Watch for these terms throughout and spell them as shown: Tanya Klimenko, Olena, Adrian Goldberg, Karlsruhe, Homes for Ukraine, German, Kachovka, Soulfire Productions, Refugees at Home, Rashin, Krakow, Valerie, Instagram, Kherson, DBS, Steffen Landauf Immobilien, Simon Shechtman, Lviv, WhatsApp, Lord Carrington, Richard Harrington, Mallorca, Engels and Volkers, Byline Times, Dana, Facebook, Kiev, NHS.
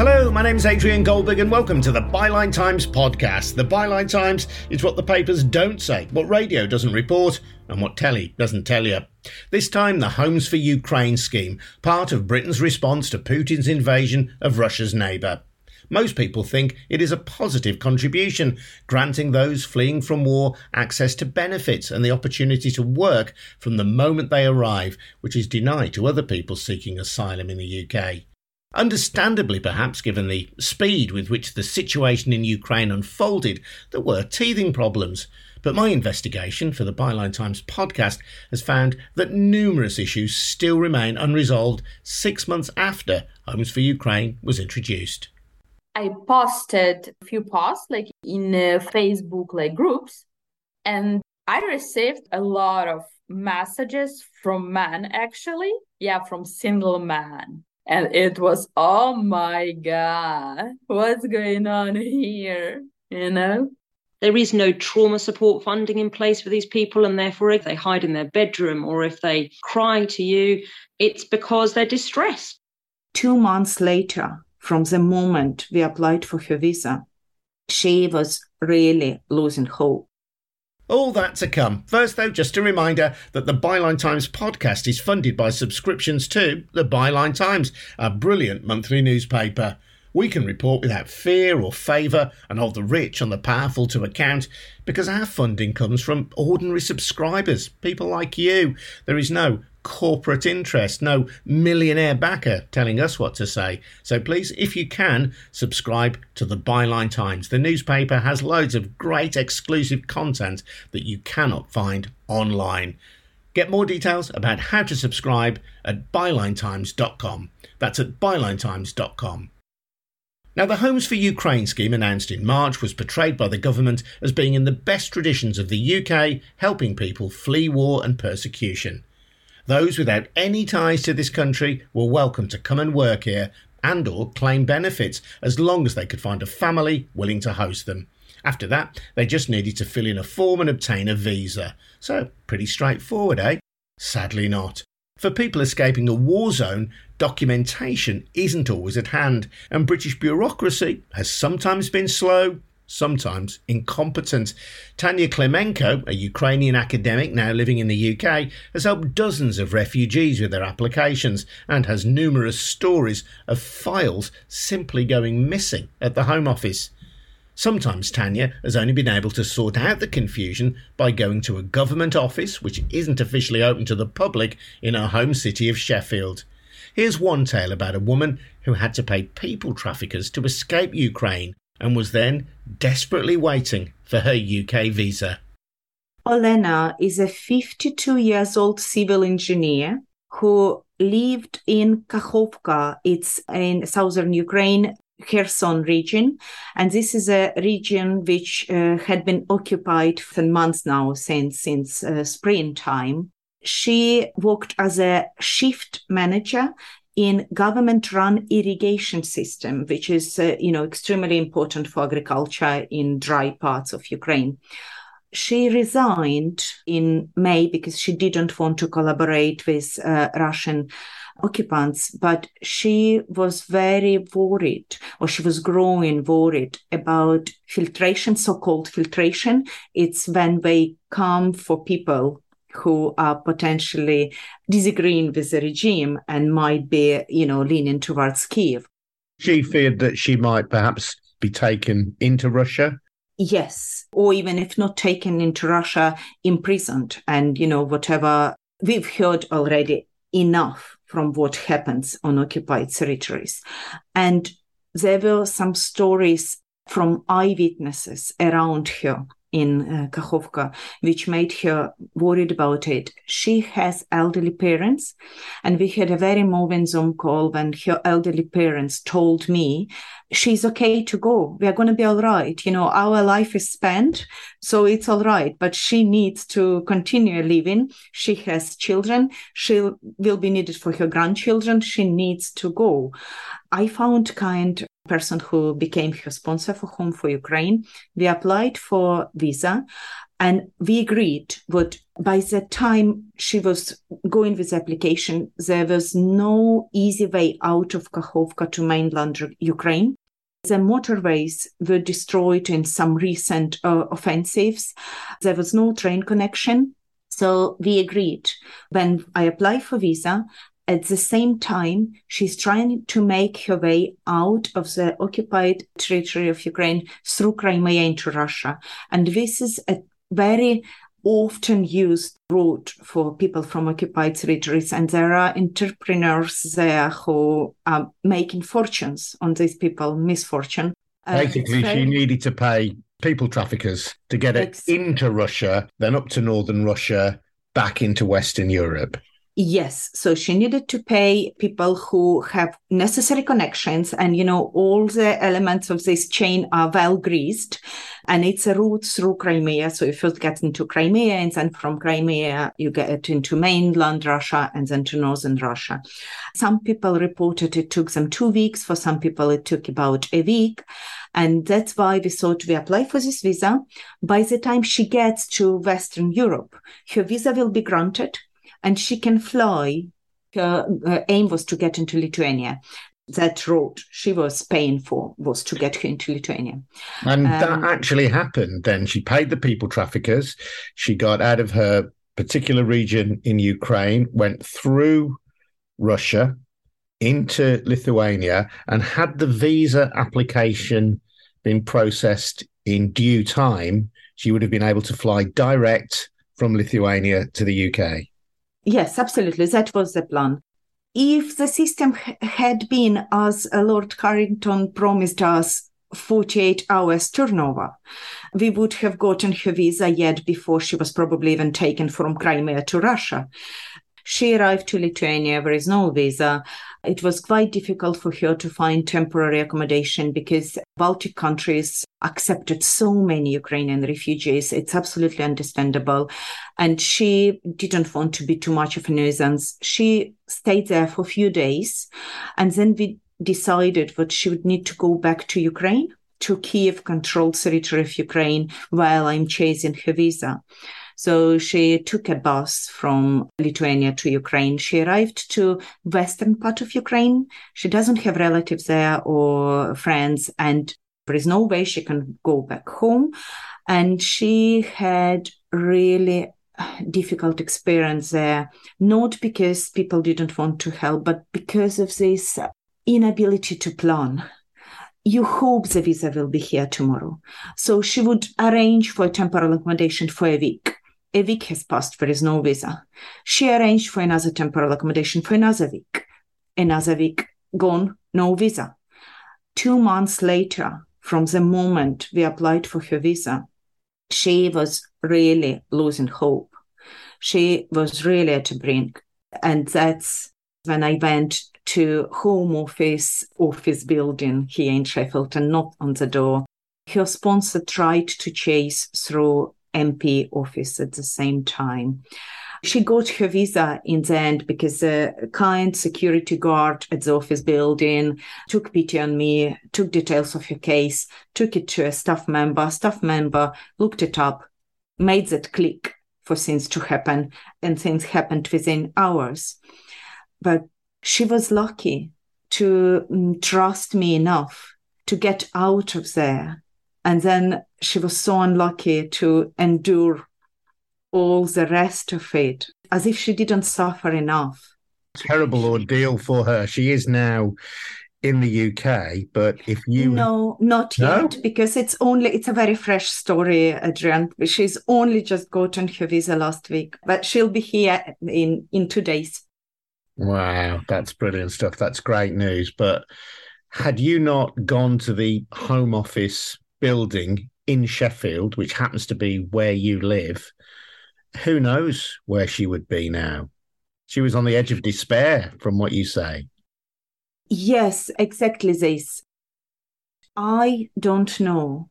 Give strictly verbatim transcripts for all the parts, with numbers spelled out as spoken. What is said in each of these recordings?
Hello, my name is Adrian Goldberg and welcome to the Byline Times podcast. The Byline Times is what the papers don't say, what radio doesn't report and what telly doesn't tell you. This time, the Homes for Ukraine scheme, part of Britain's response to Putin's invasion of Russia's neighbour. Most people think it is a positive contribution, granting those fleeing from war access to benefits and the opportunity to work from the moment they arrive, which is denied to other people seeking asylum in the U K. Understandably, perhaps, given the speed with which the situation in Ukraine unfolded, there were teething problems. But my investigation for the Byline Times podcast has found that numerous issues still remain unresolved six months after Homes for Ukraine was introduced. I posted a few posts like in uh, Facebook like groups, and I received a lot of messages from men, actually. Yeah, from single men. And it was, oh my God, what's going on here, you know? There is no trauma support funding in place for these people, and therefore if they hide in their bedroom or if they cry to you, it's because they're distressed. Two months later, from the moment we applied for her visa, she was really losing hope. All that to come. First, though, just a reminder that the Byline Times podcast is funded by subscriptions to the Byline Times, a brilliant monthly newspaper. We can report without fear or favour and hold the rich and the powerful to account because our funding comes from ordinary subscribers, people like you. There is no corporate interest, no millionaire backer telling us what to say. So please, if you can, subscribe to the Byline Times. The newspaper has loads of great exclusive content that you cannot find online. Get more details about how to subscribe at byline times dot com. That's at byline times dot com. Now, the Homes for Ukraine scheme announced in March was portrayed by the government as being in the best traditions of the U K, helping people flee war and persecution. Those without any ties to this country were welcome to come and work here and or claim benefits as long as they could find a family willing to host them. After that, they just needed to fill in a form and obtain a visa. So, pretty straightforward, eh? Sadly not. For people escaping a war zone, documentation isn't always at hand, and British bureaucracy has sometimes been slow, sometimes incompetent. Tanya Klimenko, a Ukrainian academic now living in the U K, has helped dozens of refugees with their applications and has numerous stories of files simply going missing at the Home Office. Sometimes Tanya has only been able to sort out the confusion by going to a government office which isn't officially open to the public in her home city of Sheffield. Here's one tale about a woman who had to pay people traffickers to escape Ukraine and was then desperately waiting for her U K visa. Olena is a fifty-two-year-old civil engineer who lived in Kachovka. It's in southern Ukraine, Kherson region. And this is a region which uh, had been occupied for months now, since, since uh, springtime. She worked as a shift manager in government-run irrigation system, which is, uh, you know, extremely important for agriculture in dry parts of Ukraine. She resigned in May because she didn't want to collaborate with uh, Russian occupants, but she was very worried, or she was growing worried about filtration, so-called filtration. It's when they come for people who are potentially disagreeing with the regime and might be, you know, leaning towards Kiev. She feared that she might perhaps be taken into Russia. Yes, or even if not taken into Russia, imprisoned. And, you know, whatever, we've heard already enough from what happens on occupied territories. And there were some stories from eyewitnesses around her in uh, Kachovka, which made her worried about it. She has elderly parents, and we had a very moving Zoom call when her elderly parents told me, she's okay to go. We are going to be all right. You know, our life is spent, so it's all right, but she needs to continue living. She has children. She will be needed for her grandchildren. She needs to go. I found kind person who became her sponsor for Home for Ukraine. We applied for visa and we agreed, but by the time she was going with the application, there was no easy way out of Kachovka to mainland Ukraine. The motorways were destroyed in some recent uh, offensives. There was no train connection. So we agreed, when I apply for visa, at the same time, she's trying to make her way out of the occupied territory of Ukraine through Crimea into Russia. And this is a very often used route for people from occupied territories. And there are entrepreneurs there who are making fortunes on these people, misfortune. Basically, uh, she needed to pay people traffickers to get it into Russia, then up to northern Russia, back into Western Europe. Yes. So she needed to pay people who have necessary connections. And, you know, all the elements of this chain are well greased. And it's a route through Crimea. So you first get into Crimea, and then from Crimea, you get into mainland Russia and then to northern Russia. Some people reported it took them two weeks. For some people, it took about a week. And that's why we thought we apply for this visa. By the time she gets to Western Europe, her visa will be granted. And she can fly. Her uh, aim was to get into Lithuania. That road she was paying for was to get her into Lithuania. And um, that actually happened then. She paid the people traffickers. She got out of her particular region in Ukraine, went through Russia into Lithuania, and had the visa application been processed in due time, she would have been able to fly direct from Lithuania to the U K. Yes, absolutely. That was the plan. If the system h- had been, as Lord Carrington promised us, forty-eight hours turnover, we would have gotten her visa yet before she was probably even taken from Crimea to Russia. She arrived to Lithuania. There is no visa. It was quite difficult for her to find temporary accommodation because Baltic countries accepted so many Ukrainian refugees. It's absolutely understandable. And she didn't want to be too much of a nuisance. She stayed there for a few days. And then we decided that she would need to go back to Ukraine, to Kiev-controlled territory of Ukraine, while I'm chasing her visa. So she took a bus from Lithuania to Ukraine. She arrived to western part of Ukraine. She doesn't have relatives there or friends, and there is no way she can go back home. And she had really difficult experience there, not because people didn't want to help, but because of this inability to plan. You hope the visa will be here tomorrow. So she would arrange for temporary accommodation for a week. A week has passed, there is no visa. She arranged for another temporary accommodation for another week. Another week gone, no visa. Two months later, from the moment we applied for her visa, she was really losing hope. She was really at the brink. And that's when I went to home office, office building here in Sheffield, and knocked on the door. Her sponsor tried to chase through M P office at the same time. She got her visa in the end because a kind security guard at the office building took pity on me, took details of her case, took it to a staff member. Staff member looked it up, made that click for things to happen, and things happened within hours. But she was lucky to trust me enough to get out of there. And then she was so unlucky to endure all the rest of it, as if she didn't suffer enough. Terrible ordeal for her. She is now in the U K, but if you... No, not no? yet, because it's only, it's a very fresh story, Adrian. She's only just gotten her visa last week, but she'll be here in, in two days. Wow, that's brilliant stuff. That's great news. But had you not gone to the Home Office building in Sheffield, which happens to be where you live, who knows where she would be now? She was on the edge of despair, from what you say. Yes, exactly this. I don't know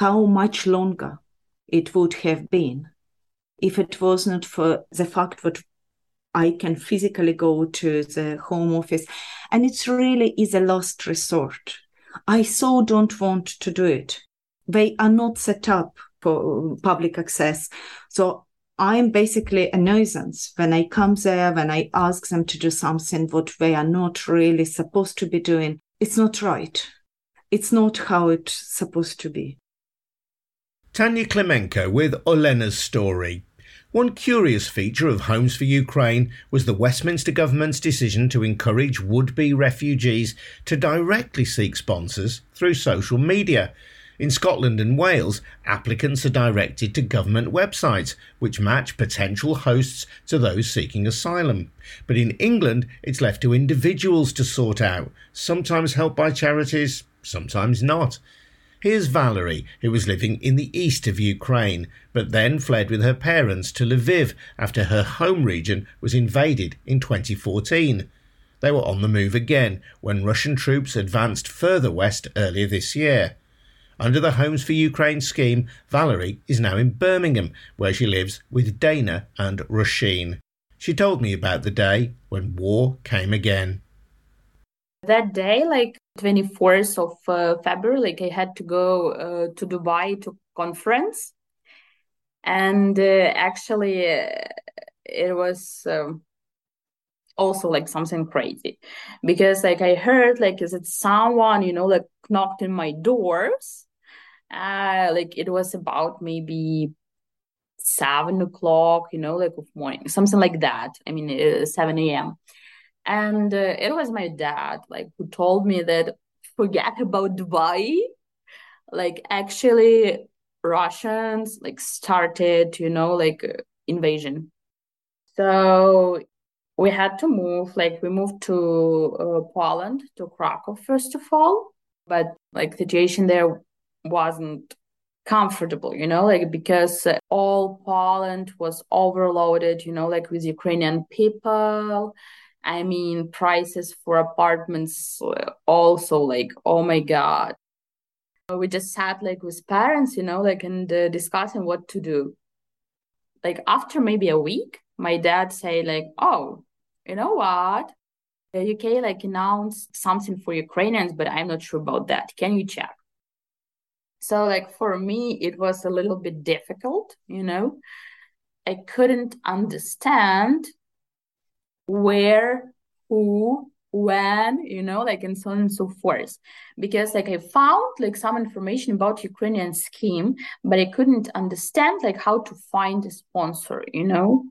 how much longer it would have been if it was not for the fact that I can physically go to the Home Office. And it really is a last resort. I so don't want to do it. They are not set up for public access. So I'm basically a nuisance when I come there, when I ask them to do something what they are not really supposed to be doing. It's not right. It's not how it's supposed to be. Tanya Klimenko with Olena's story. One curious feature of Homes for Ukraine was the Westminster government's decision to encourage would-be refugees to directly seek sponsors through social media. In Scotland and Wales, applicants are directed to government websites, which match potential hosts to those seeking asylum. But in England, it's left to individuals to sort out, sometimes helped by charities, sometimes not. Here's Valerie, who was living in the east of Ukraine, but then fled with her parents to Lviv after her home region was invaded in twenty fourteen. They were on the move again when Russian troops advanced further west earlier this year. Under the Homes for Ukraine scheme, Valerie is now in Birmingham, where she lives with Dana and Rashin. She told me about the day when war came again. That day, like twenty-fourth of uh, February, like I had to go uh, to Dubai to conference. And uh, actually, uh, it was... Um, also like something crazy, because like I heard like is it someone, you know, like knocked in my doors, uh like it was about maybe seven o'clock, you know, like of morning, something like that. I mean uh, seven a.m. and uh, it was my dad like who told me that forget about Dubai, like actually Russians like started, you know, like uh, invasion. So we had to move, like we moved to uh, Poland, to Krakow, first of all. But like the situation there wasn't comfortable, you know, like because uh, all Poland was overloaded, you know, like with Ukrainian people. I mean, prices for apartments also like, oh my God. We just sat like with parents, you know, like and uh, discussing what to do. Like after maybe a week, my dad said like, oh, you know what? The U K like announced something for Ukrainians, but I'm not sure about that. Can you check? So like for me, it was a little bit difficult, you know. I couldn't understand where, who, when, you know, like and so on and so forth. Because like I found like some information about Ukrainian scheme, but I couldn't understand like how to find a sponsor, you know.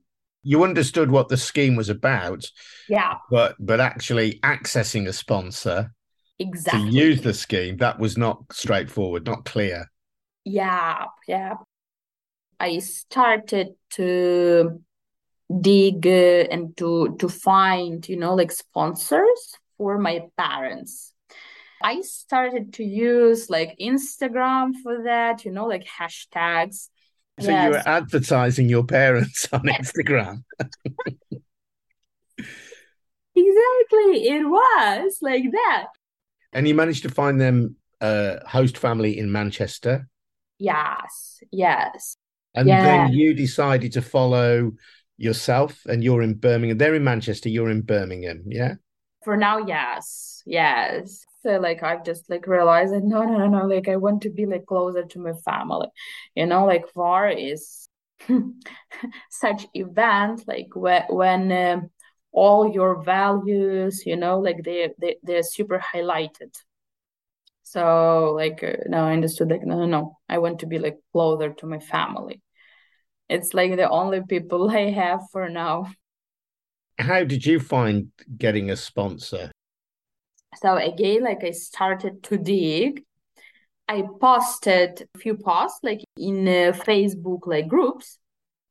You understood what the scheme was about, yeah, but but actually accessing a sponsor exactly. to use the scheme, that was not straightforward, not clear. Yeah, yeah. I started to dig uh, and to to find, you know, like sponsors for my parents. I started to use like Instagram for that, you know, like hashtags. So yes. You were advertising your parents on yes. Instagram. Exactly, it was like that. And you managed to find them a uh, host family in Manchester? Yes, yes. And yes. Then you decided to follow yourself and you're in Birmingham. They're in Manchester, you're in Birmingham, yeah? For now, yes, yes. So, like, I've just, like, realized that, no, no, no, no, like, I want to be, like, closer to my family. You know, like, war is such event, like, wh- when um, all your values, you know, like, they, they, they're super highlighted. So, like, uh, now I understood, like, no, no, no, I want to be, like, closer to my family. It's, like, the only people I have for now. How did you find getting a sponsor? So again, like I started to dig. I posted a few posts like in uh, Facebook like groups,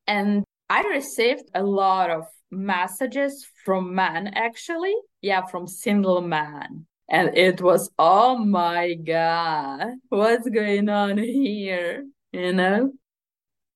and I received a lot of messages from men actually. Yeah, from single men. And it was, oh my God, what's going on here? You know?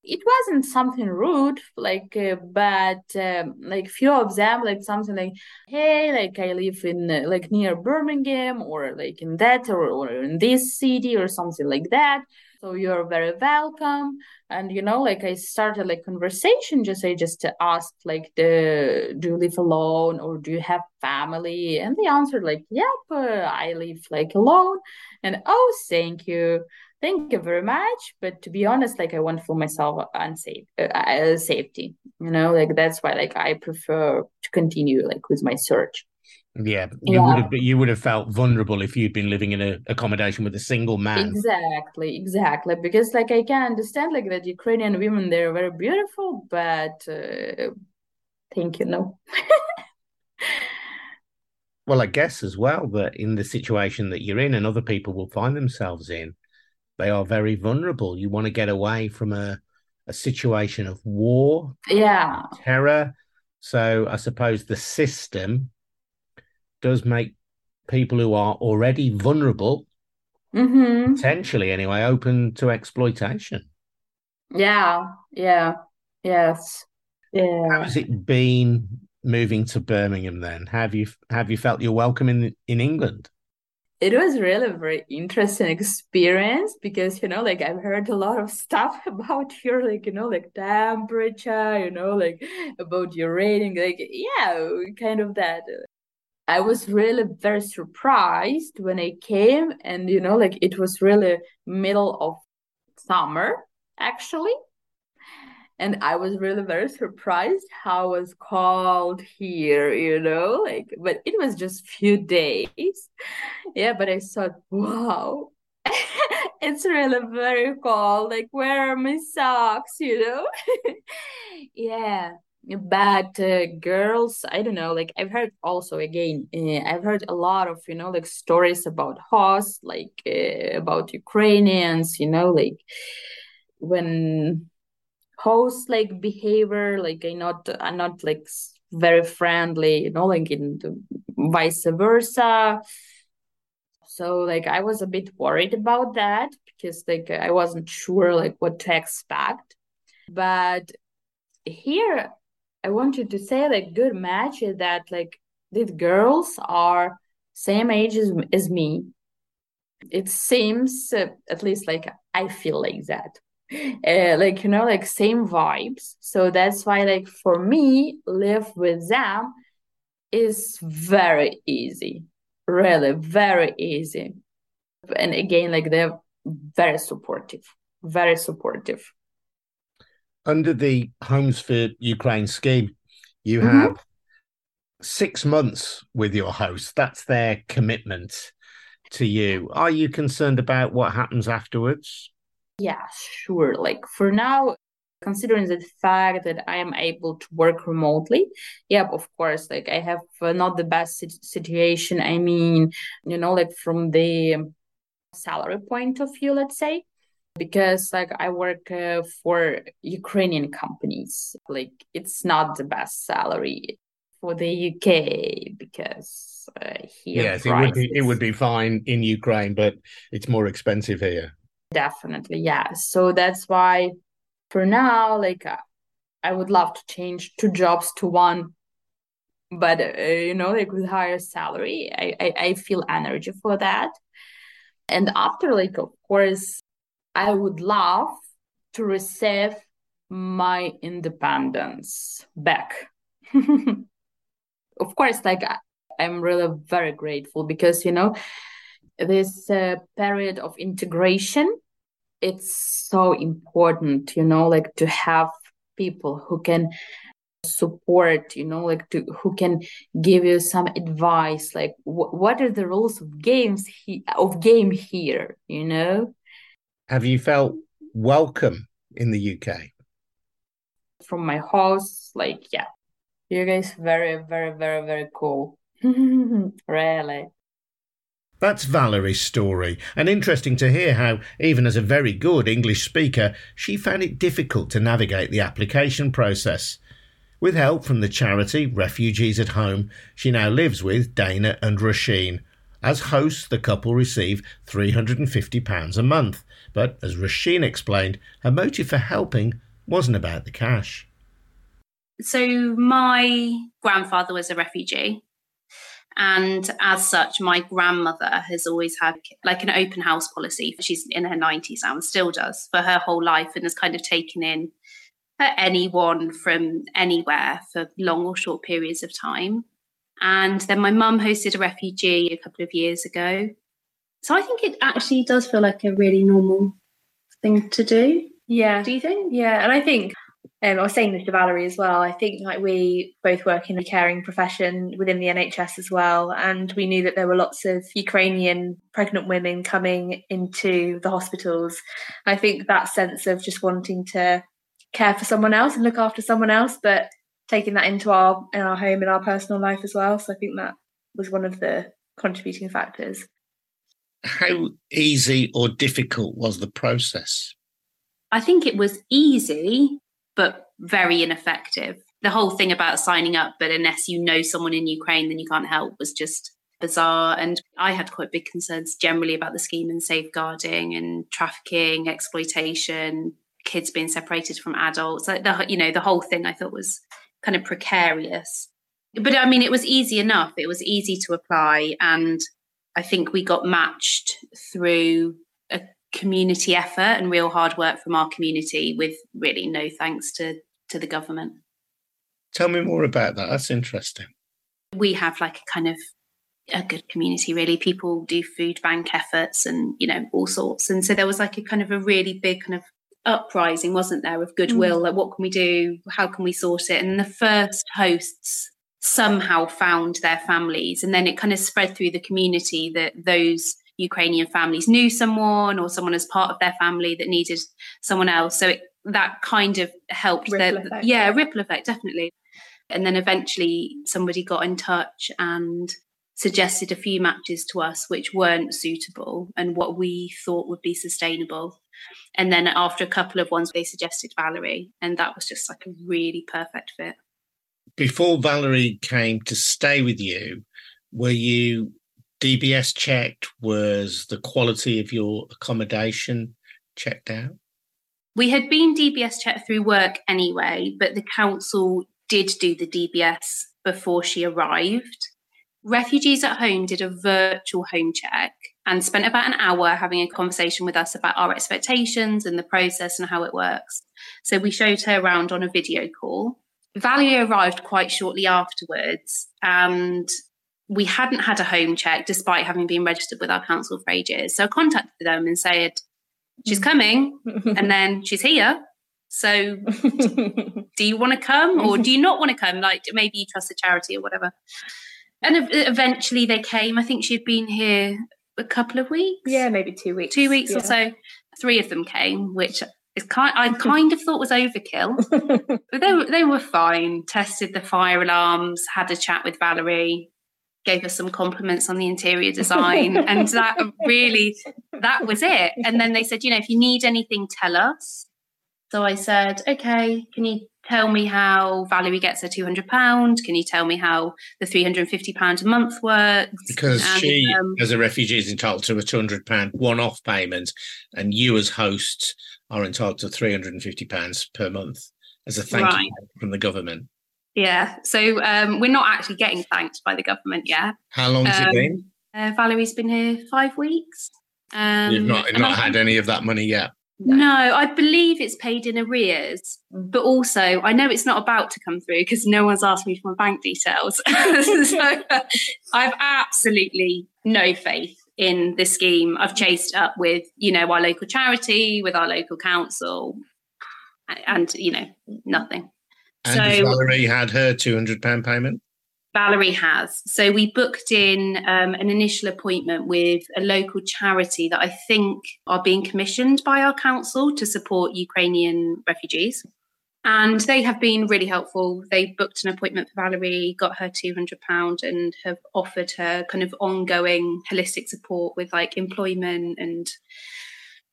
It wasn't something rude, like, uh, but, um, like, few of them, like, something like, hey, like, I live in, uh, like, near Birmingham, or, like, in that, or, or in this city, or something like that. So you're very welcome. And, you know, like I started like conversation, just I just asked like, the, do you live alone or do you have family? And they answered like, yep, uh, I live like alone. And oh, thank you. Thank you very much. But to be honest, like I want for myself unsafe, uh, safety, you know, like that's why like I prefer to continue like with my search. Yeah, you yeah. would have you would have felt vulnerable if you'd been living in an accommodation with a single man. Exactly, exactly. Because like I can understand like that Ukrainian women, they're very beautiful, but uh, thank you, no. Well, I guess as well that in the situation that you're in and other people will find themselves in, they are very vulnerable. You want to get away from a, a situation of war, yeah, terror. So I suppose the system does make people who are already vulnerable, mm-hmm. potentially anyway, open to exploitation. Yeah, yeah, yes. Yeah. How has it been moving to Birmingham then? Have you have you felt you're welcome in, in England? It was really a very interesting experience because, you know, like I've heard a lot of stuff about your, like, you know, like temperature, you know, like about your rating, like, yeah, kind of that. I was really very surprised when I came and, you know, like it was really middle of summer, actually. And I was really very surprised how it was cold here, you know, like, but it was just few days. Yeah, but I thought, wow, it's really very cold. Like, where are my socks, you know? Yeah. But uh, girls, I don't know, like I've heard also again, uh, I've heard a lot of, you know, like stories about hosts, like uh, about Ukrainians, you know, like when hosts like behavior, like I not, I'm not like very friendly, you know, like in the, vice versa. So like I was a bit worried about that because like I wasn't sure like what to expect. But here, I wanted to say like good match is that like these girls are same age as, as me. It seems uh, at least like I feel like that, uh, like, you know, like same vibes. So that's why like for me, live with them is very easy, really very easy. And again, like they're very supportive, very supportive. Under the Homes for Ukraine scheme, you have mm-hmm. six months with your host. That's their commitment to you. Are you concerned about what happens afterwards? Yeah, sure. Like for now, considering the fact that I am able to work remotely, yeah, of course, like I have not the best situation. I mean, you know, like from the salary point of view, let's say. Because like I work uh, for Ukrainian companies, like it's not the best salary for the U K because uh, here yes, it would be it would be fine in Ukraine, but it's more expensive here. Definitely, yeah. So that's why for now, like I would love to change two jobs to one, but uh, you know, like with higher salary, I, I I feel energy for that. And after, like of course, I would love to receive my independence back. Of course, like I, I'm really very grateful because, you know, this uh, period of integration, it's so important, you know, like to have people who can support, you know, like to who can give you some advice, like wh- what are the rules of games he- of game here, you know? Have you felt welcome in the U K? From my house, like, yeah. You guys are very, very, very, very cool. Really. That's Valerie's story. And interesting to hear how, even as a very good English speaker, she found it difficult to navigate the application process. With help from the charity Refugees at Home, she now lives with Dana and Rashin. As hosts, the couple receive three hundred fifty pounds a month, but as Rashin explained, her motive for helping wasn't about the cash. So my grandfather was a refugee And as such, my grandmother has always had like an open house policy. She's in her nineties now and still does for her whole life, and has kind of taken in anyone from anywhere for long or short periods of time. And then my mum hosted a refugee a couple of years ago. So I think it actually does feel like a really normal thing to do. Yeah. Do you think? Yeah. And I think, um, I was saying this to Valerie as well, I think like we both work in the caring profession within the N H S as well. And we knew that there were lots of Ukrainian pregnant women coming into the hospitals. I think that sense of just wanting to care for someone else and look after someone else, but taking that into our in our home, in our personal life as well. So I think that was one of the contributing factors. How easy or difficult was the process? I think it was easy, but very ineffective. The whole thing about signing up, but unless you know someone in Ukraine, then you can't help, was just bizarre. And I had quite big concerns generally about the scheme and safeguarding and trafficking, exploitation, kids being separated from adults. Like the, you know, the whole thing I thought was kind of precarious. But I mean, it was easy enough. It was easy to apply. And I think we got matched through a community effort and real hard work from our community, with really no thanks to, to the government. Tell me more about that. That's interesting. We have like a kind of a good community, really. People do food bank efforts and, you know, all sorts. And so there was like a kind of a really big kind of uprising, wasn't there, of goodwill, like what can we do, how can we sort it? And the first hosts somehow found their families, and then it kind of spread through the community that those Ukrainian families knew someone, or someone as part of their family that needed someone else. So it, that kind of helped ripple their, yeah ripple effect, definitely. And then eventually somebody got in touch and suggested a few matches to us which weren't suitable and what we thought would be sustainable. And then after a couple of ones, they suggested Valerie, and that was just like a really perfect fit. Before Valerie came to stay with you, were you D B S checked? Was the quality of your accommodation checked out? We had been D B S checked through work anyway, but the council did do the D B S before she arrived. Refugees at Home did a virtual home check and spent about an hour having a conversation with us about our expectations and the process and how it works. So we showed her around on a video call. Valerie arrived quite shortly afterwards, and we hadn't had a home check despite having been registered with our council for ages. So I contacted them and said, she's coming, and then she's here. So do you want to come, or do you not want to come? Like, maybe you trust the charity or whatever. And eventually they came. I think she'd been here a couple of weeks. Yeah, maybe two weeks. Two weeks yeah. or so. Three of them came, which is kind, I kind of thought was overkill. But they, they were fine, tested the fire alarms, had a chat with Valerie, gave us some compliments on the interior design. And that really, that was it. And then they said, you know, if you need anything, tell us. So I said, okay, can you tell me how Valerie gets her two hundred pounds? Can you tell me how the three hundred fifty pounds a month works? Because and, she, um, as a refugee, is entitled to a two hundred pounds one-off payment, and you as hosts are entitled to three hundred fifty pounds per month as a thank right. you from the government. Yeah, so um, we're not actually getting thanked by the government yet. How long has um, it been? Uh, Valerie's been here five weeks. Um, You've not, not had any of that money yet? No. no, I believe it's paid in arrears, but also I know it's not about to come through because no one's asked me for my bank details. So uh, I've absolutely no faith in this scheme. I've chased up with, you know, our local charity, with our local council, and, you know, nothing. And so, Valerie had her two hundred pounds payment? Valerie has. So we booked in um, an initial appointment with a local charity that I think are being commissioned by our council to support Ukrainian refugees. And they have been really helpful. They booked an appointment for Valerie, got her two hundred pounds, and have offered her kind of ongoing holistic support with like employment and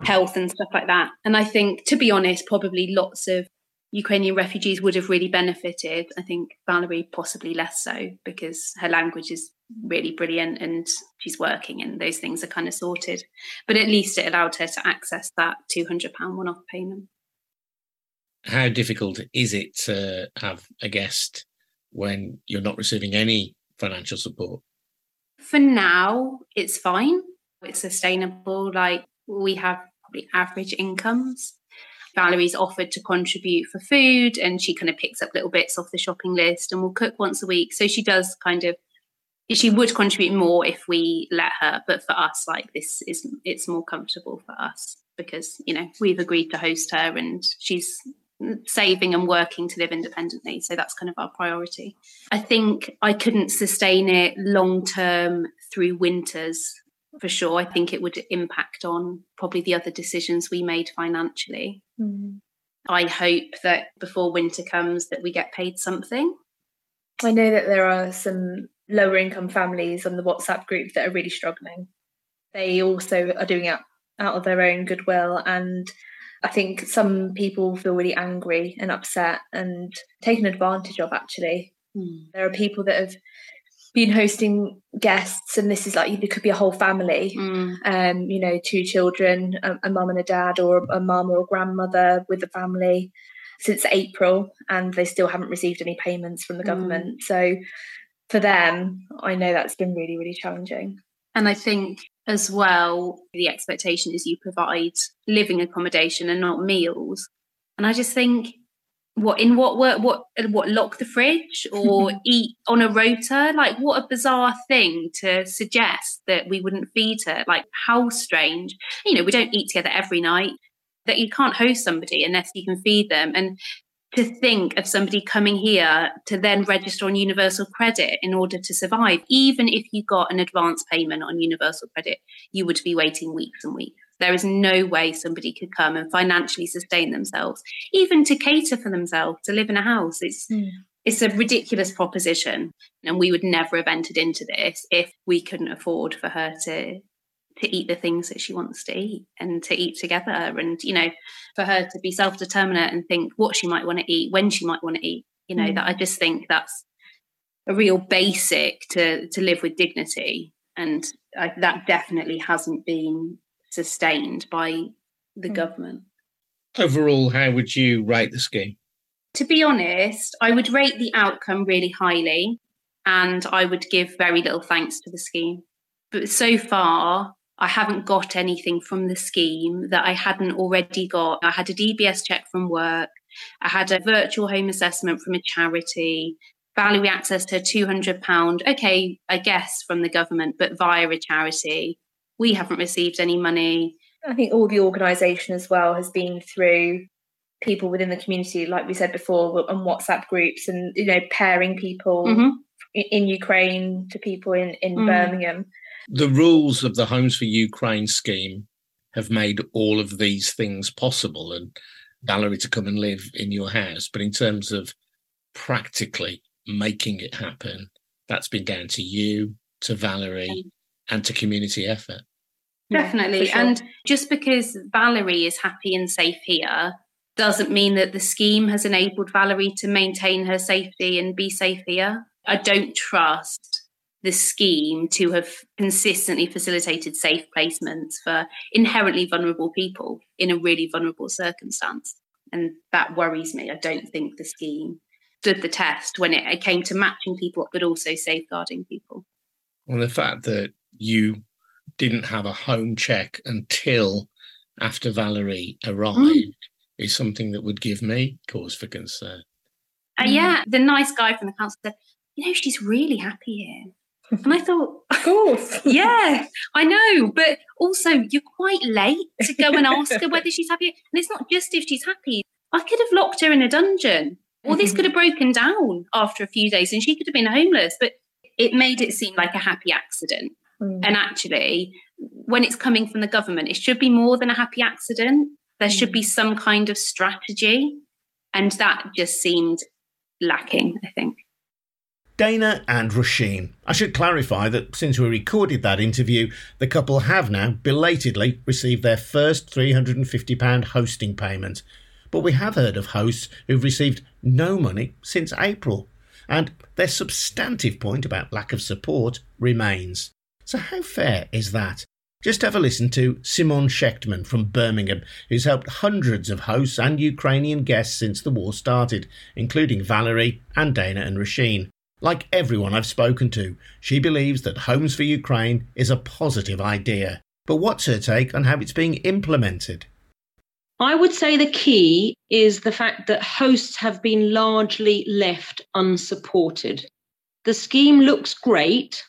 health and stuff like that. And I think, to be honest, probably lots of Ukrainian refugees would have really benefited. I think Valerie possibly less so, because her language is really brilliant and she's working and those things are kind of sorted. But at least it allowed her to access that two hundred pounds one-off payment. How difficult is it to have a guest when you're not receiving any financial support? For now, it's fine. It's sustainable. Like, we have probably average incomes. Valerie's offered to contribute for food, and she kind of picks up little bits off the shopping list and will cook once a week. So she does kind of, she would contribute more if we let her. But for us, like, this is, it's more comfortable for us because, you know, we've agreed to host her and she's saving and working to live independently. So that's kind of our priority. I think I couldn't sustain it long term through winters for sure. I think it would impact on probably the other decisions we made financially. Mm. I hope that before winter comes that we get paid something. I know that there are some lower income families on the WhatsApp group that are really struggling. They also are doing it out of their own goodwill, and I think some people feel really angry and upset and taken advantage of, actually. Mm. There are people that have been hosting guests, and this is like, it could be a whole family, mm. um, you know, two children, a, a mum and a dad, or a mum or a grandmother with the family since April, and they still haven't received any payments from the government. Mm. So for them, I know that's been really, really challenging. And I think as well, the expectation is you provide living accommodation and not meals. And I just think, what in what work, what what lock the fridge or eat on a rota? Like, what a bizarre thing to suggest that we wouldn't feed her. Like, how strange. You know, we don't eat together every night. That you can't host somebody unless you can feed them. And to think of somebody coming here to then register on Universal Credit in order to survive, even if you got an advance payment on Universal Credit, you would be waiting weeks and weeks. There is no way somebody could come and financially sustain themselves, even to cater for themselves, to live in a house. It's mm. it's a ridiculous proposition. And we would never have entered into this if we couldn't afford for her to to eat the things that she wants to eat and to eat together. And, you know, for her to be self-determinate and think what she might want to eat, when she might want to eat, you know, mm. that I just think that's a real basic to, to live with dignity. And I, that definitely hasn't been sustained by the government. Overall, how would you rate the scheme? To be honest, I would rate the outcome really highly, and I would give very little thanks to the scheme. But so far, I haven't got anything from the scheme that I hadn't already got. I had a D B S check from work. I had a virtual home assessment from a charity. Valerie accessed her two hundred pounds, okay, I guess from the government, but via a charity. We haven't received any money. I think all the organisation as well has been through people within the community, like we said before, on WhatsApp groups and, you know, pairing people mm-hmm. in Ukraine to people in, in mm. Birmingham. The rules of the Homes for Ukraine scheme have made all of these things possible, and Valerie to come and live in your house. But in terms of practically making it happen, that's been down to you, to Valerie, okay. and to community effort. Definitely. Yeah, sure. And just because Valerie is happy and safe here doesn't mean that the scheme has enabled Valerie to maintain her safety and be safe here. I don't trust the scheme to have consistently facilitated safe placements for inherently vulnerable people in a really vulnerable circumstance. And that worries me. I don't think the scheme stood the test when it came to matching people, but also safeguarding people. And the fact that you didn't have a home check until after Valerie arrived mm. is something that would give me cause for concern. Uh, yeah, the nice guy from the council said, you know, she's really happy here. And I thought, of course. Yeah, I know. But also, you're quite late to go and ask her whether she's happy. And it's not just if she's happy. I could have locked her in a dungeon. Or mm-hmm. this could have broken down after a few days and she could have been homeless. But it made it seem like a happy accident. Mm. And actually, when it's coming from the government, it should be more than a happy accident. There mm. should be some kind of strategy. And that just seemed lacking, I think. Dana and Rashin. I should clarify that since we recorded that interview, the couple have now belatedly received their first three hundred fifty pounds hosting payment. But we have heard of hosts who've received no money since April. And their substantive point about lack of support remains. So how fair is that? Just have a listen to Simon Shechtman from Birmingham, who's helped hundreds of hosts and Ukrainian guests since the war started, including Valerie and Dana and Rashin. Like everyone I've spoken to, she believes that Homes for Ukraine is a positive idea. But what's her take on how it's being implemented? I would say the key is the fact that hosts have been largely left unsupported. The scheme looks great.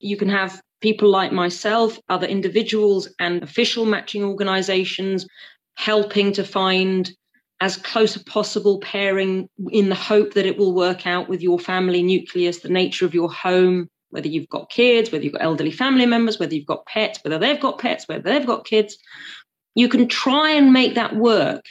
You can have people like myself, other individuals and official matching organisations helping to find as close as possible pairing in the hope that it will work out with your family nucleus, the nature of your home, whether you've got kids, whether you've got elderly family members, whether you've got pets, whether they've got pets, whether they've got kids. You can try and make that work,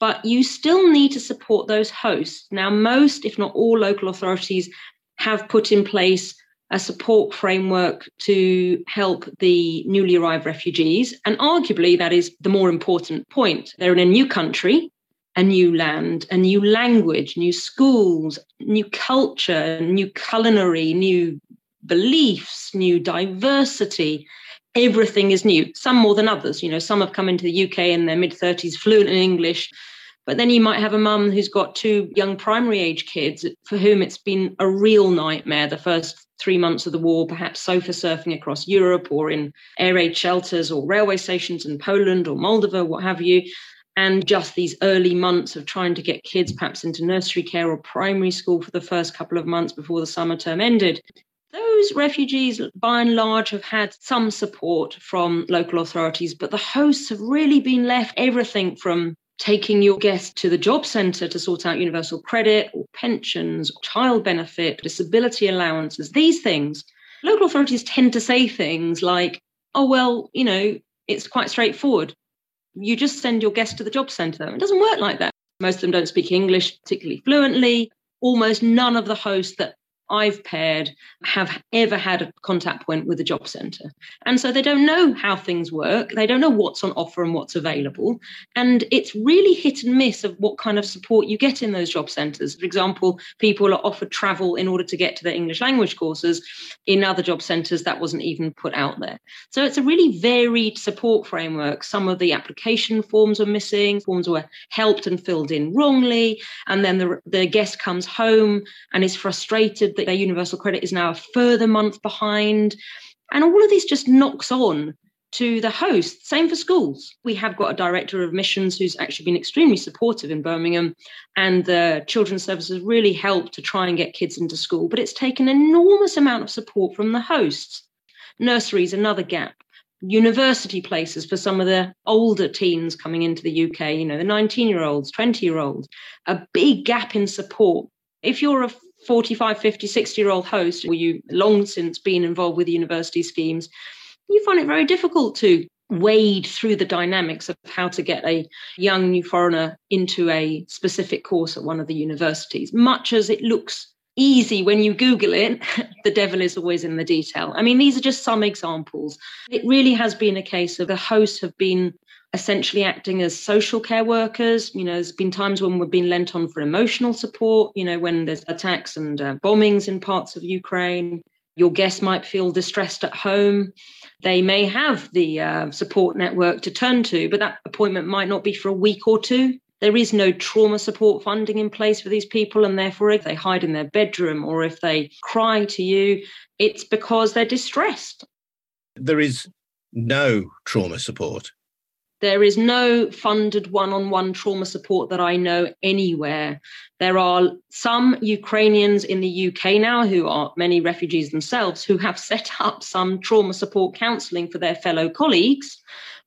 but you still need to support those hosts. Now, most, if not all, local authorities have put in place a support framework to help the newly arrived refugees. And arguably, that is the more important point. They're in a new country, a new land, a new language, new schools, new culture, new culinary, new beliefs, new diversity. Everything is new, some more than others. You know, some have come into the U K in their mid-thirties, fluent in English. But then you might have a mum who's got two young primary age kids for whom it's been a real nightmare the first three months of the war, perhaps sofa surfing across Europe or in air raid shelters or railway stations in Poland or Moldova, what have you. And just these early months of trying to get kids perhaps into nursery care or primary school for the first couple of months before the summer term ended. Those refugees, by and large, have had some support from local authorities, but the hosts have really been left everything from taking your guest to the job centre to sort out universal credit or pensions, child benefit, disability allowances, these things. Local authorities tend to say things like, oh, well, you know, it's quite straightforward. You just send your guest to the job centre. It doesn't work like that. Most of them don't speak English particularly fluently. Almost none of the hosts that I've paired have ever had a contact point with a job centre. And so they don't know how things work. They don't know what's on offer and what's available. And it's really hit and miss of what kind of support you get in those job centres. For example, people are offered travel in order to get to their English language courses. In other job centres, that wasn't even put out there. So it's a really varied support framework. Some of the application forms are missing, forms were helped and filled in wrongly. And then the, the guest comes home and is frustrated that their universal credit is now a further month behind. And all of this just knocks on to the host. Same for schools. We have got a director of admissions who's actually been extremely supportive in Birmingham, and the children's services really helped to try and get kids into school. But it's taken an enormous amount of support from the hosts. Nurseries, another gap. University places for some of the older teens coming into the U K, you know, the nineteen-year-olds, twenty-year-olds. A big gap in support. If you're a forty-five, fifty, sixty-year-old host, or you long since been involved with university schemes, you find it very difficult to wade through the dynamics of how to get a young new foreigner into a specific course at one of the universities. Much as it looks easy when you Google it, the devil is always in the detail. I mean, these are just some examples. It really has been a case of the hosts have been essentially acting as social care workers. You know, there's been times when we've been lent on for emotional support, you know, when there's attacks and uh, bombings in parts of Ukraine. Your guest might feel distressed at home. They may have the uh, support network to turn to, but that appointment might not be for a week or two. There is no trauma support funding in place for these people, and therefore if they hide in their bedroom or if they cry to you, it's because they're distressed. There is no trauma support. There is no funded one-on-one trauma support that I know anywhere. There are some Ukrainians in the U K now who are many refugees themselves who have set up some trauma support counselling for their fellow colleagues,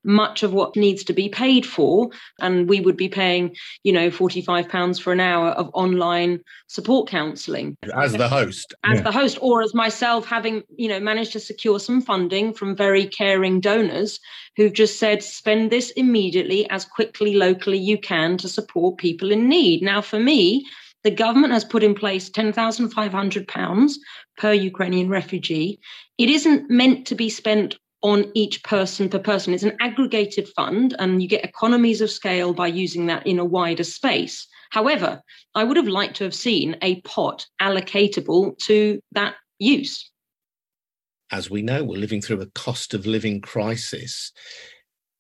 much of what needs to be paid for. And we would be paying, you know, forty-five pounds for an hour of online support counselling. As the host. As yeah. the host, or as myself, having, you know, managed to secure some funding from very caring donors who've just said, spend this immediately, as quickly, locally you can to support people in need. Now, for me, the government has put in place ten thousand five hundred pounds per Ukrainian refugee. It isn't meant to be spent on each person per person. It's an aggregated fund, and you get economies of scale by using that in a wider space. However, I would have liked to have seen a pot allocatable to that use. As we know, we're living through a cost of living crisis.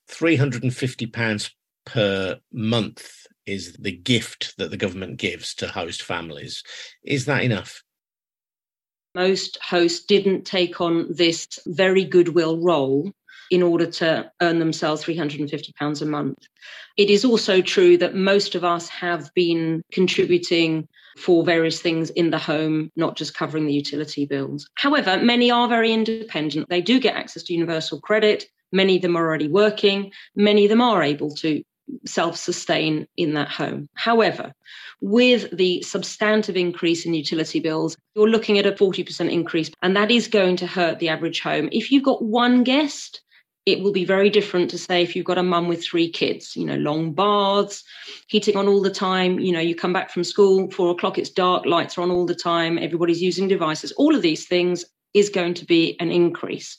three hundred fifty pounds per month is the gift that the government gives to host families. Is that enough? Most hosts didn't take on this very goodwill role in order to earn themselves three hundred fifty pounds a month. It is also true that most of us have been contributing for various things in the home, not just covering the utility bills. However, many are very independent. They do get access to universal credit. Many of them are already working. Many of them are able to self-sustain in that home. However, with the substantive increase in utility bills, you're looking at a forty percent increase, and that is going to hurt the average home. If you've got one guest, it will be very different to say if you've got a mum with three kids, you know, long baths, heating on all the time, you know, you come back from school, four o'clock, it's dark, lights are on all the time, everybody's using devices. All of these things is going to be an increase.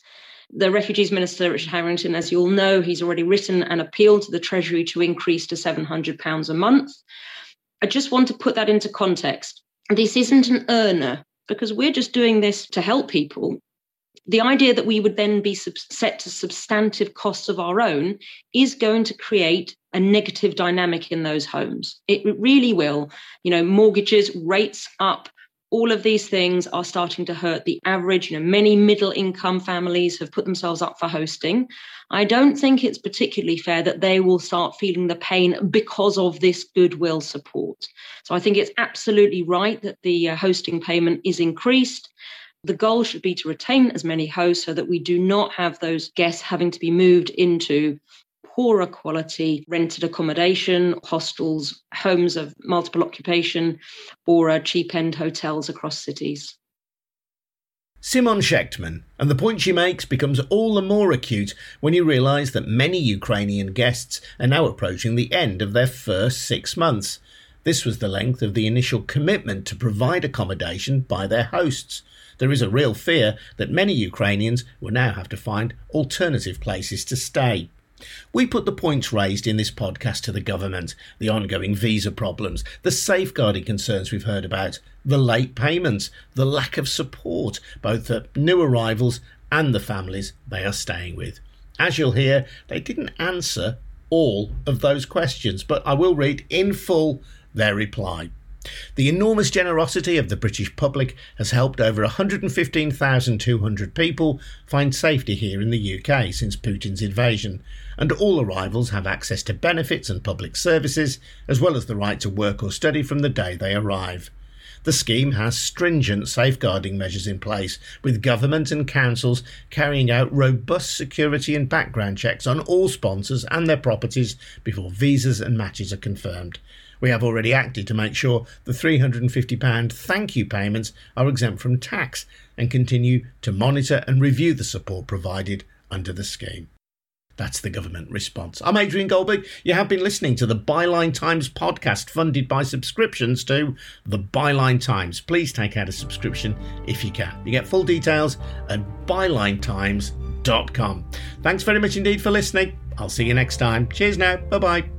The Refugees Minister, Richard Harrington, as you all know, he's already written an appeal to the Treasury to increase to seven hundred pounds a month. I just want to put that into context. This isn't an earner, because we're just doing this to help people. The idea that we would then be sub- set to substantive costs of our own is going to create a negative dynamic in those homes. It really will. You know, mortgages, rates up. All of these things are starting to hurt the average. You know, many middle-income families have put themselves up for hosting. I don't think it's particularly fair that they will start feeling the pain because of this goodwill support. So I think it's absolutely right that the hosting payment is increased. The goal should be to retain as many hosts so that we do not have those guests having to be moved into poorer quality rented accommodation, hostels, homes of multiple occupation, or cheap-end hotels across cities. Simon Shechtman, and the point she makes becomes all the more acute when you realise that many Ukrainian guests are now approaching the end of their first six months. This was the length of the initial commitment to provide accommodation by their hosts. There is a real fear that many Ukrainians will now have to find alternative places to stay. We put the points raised in this podcast to the government, the ongoing visa problems, the safeguarding concerns we've heard about, the late payments, the lack of support, both for new arrivals and the families they are staying with. As you'll hear, they didn't answer all of those questions, but I will read in full their reply. The enormous generosity of the British public has helped over one hundred fifteen thousand two hundred people find safety here in the U K since Putin's invasion, and all arrivals have access to benefits and public services, as well as the right to work or study from the day they arrive. The scheme has stringent safeguarding measures in place, with government and councils carrying out robust security and background checks on all sponsors and their properties before visas and matches are confirmed. We have already acted to make sure the three hundred fifty pounds thank you payments are exempt from tax and continue to monitor and review the support provided under the scheme. That's the government response. I'm Adrian Goldberg. You have been listening to the Byline Times podcast, funded by subscriptions to the Byline Times. Please take out a subscription if you can. You get full details at byline times dot com. Thanks very much indeed for listening. I'll see you next time. Cheers now. Bye-bye.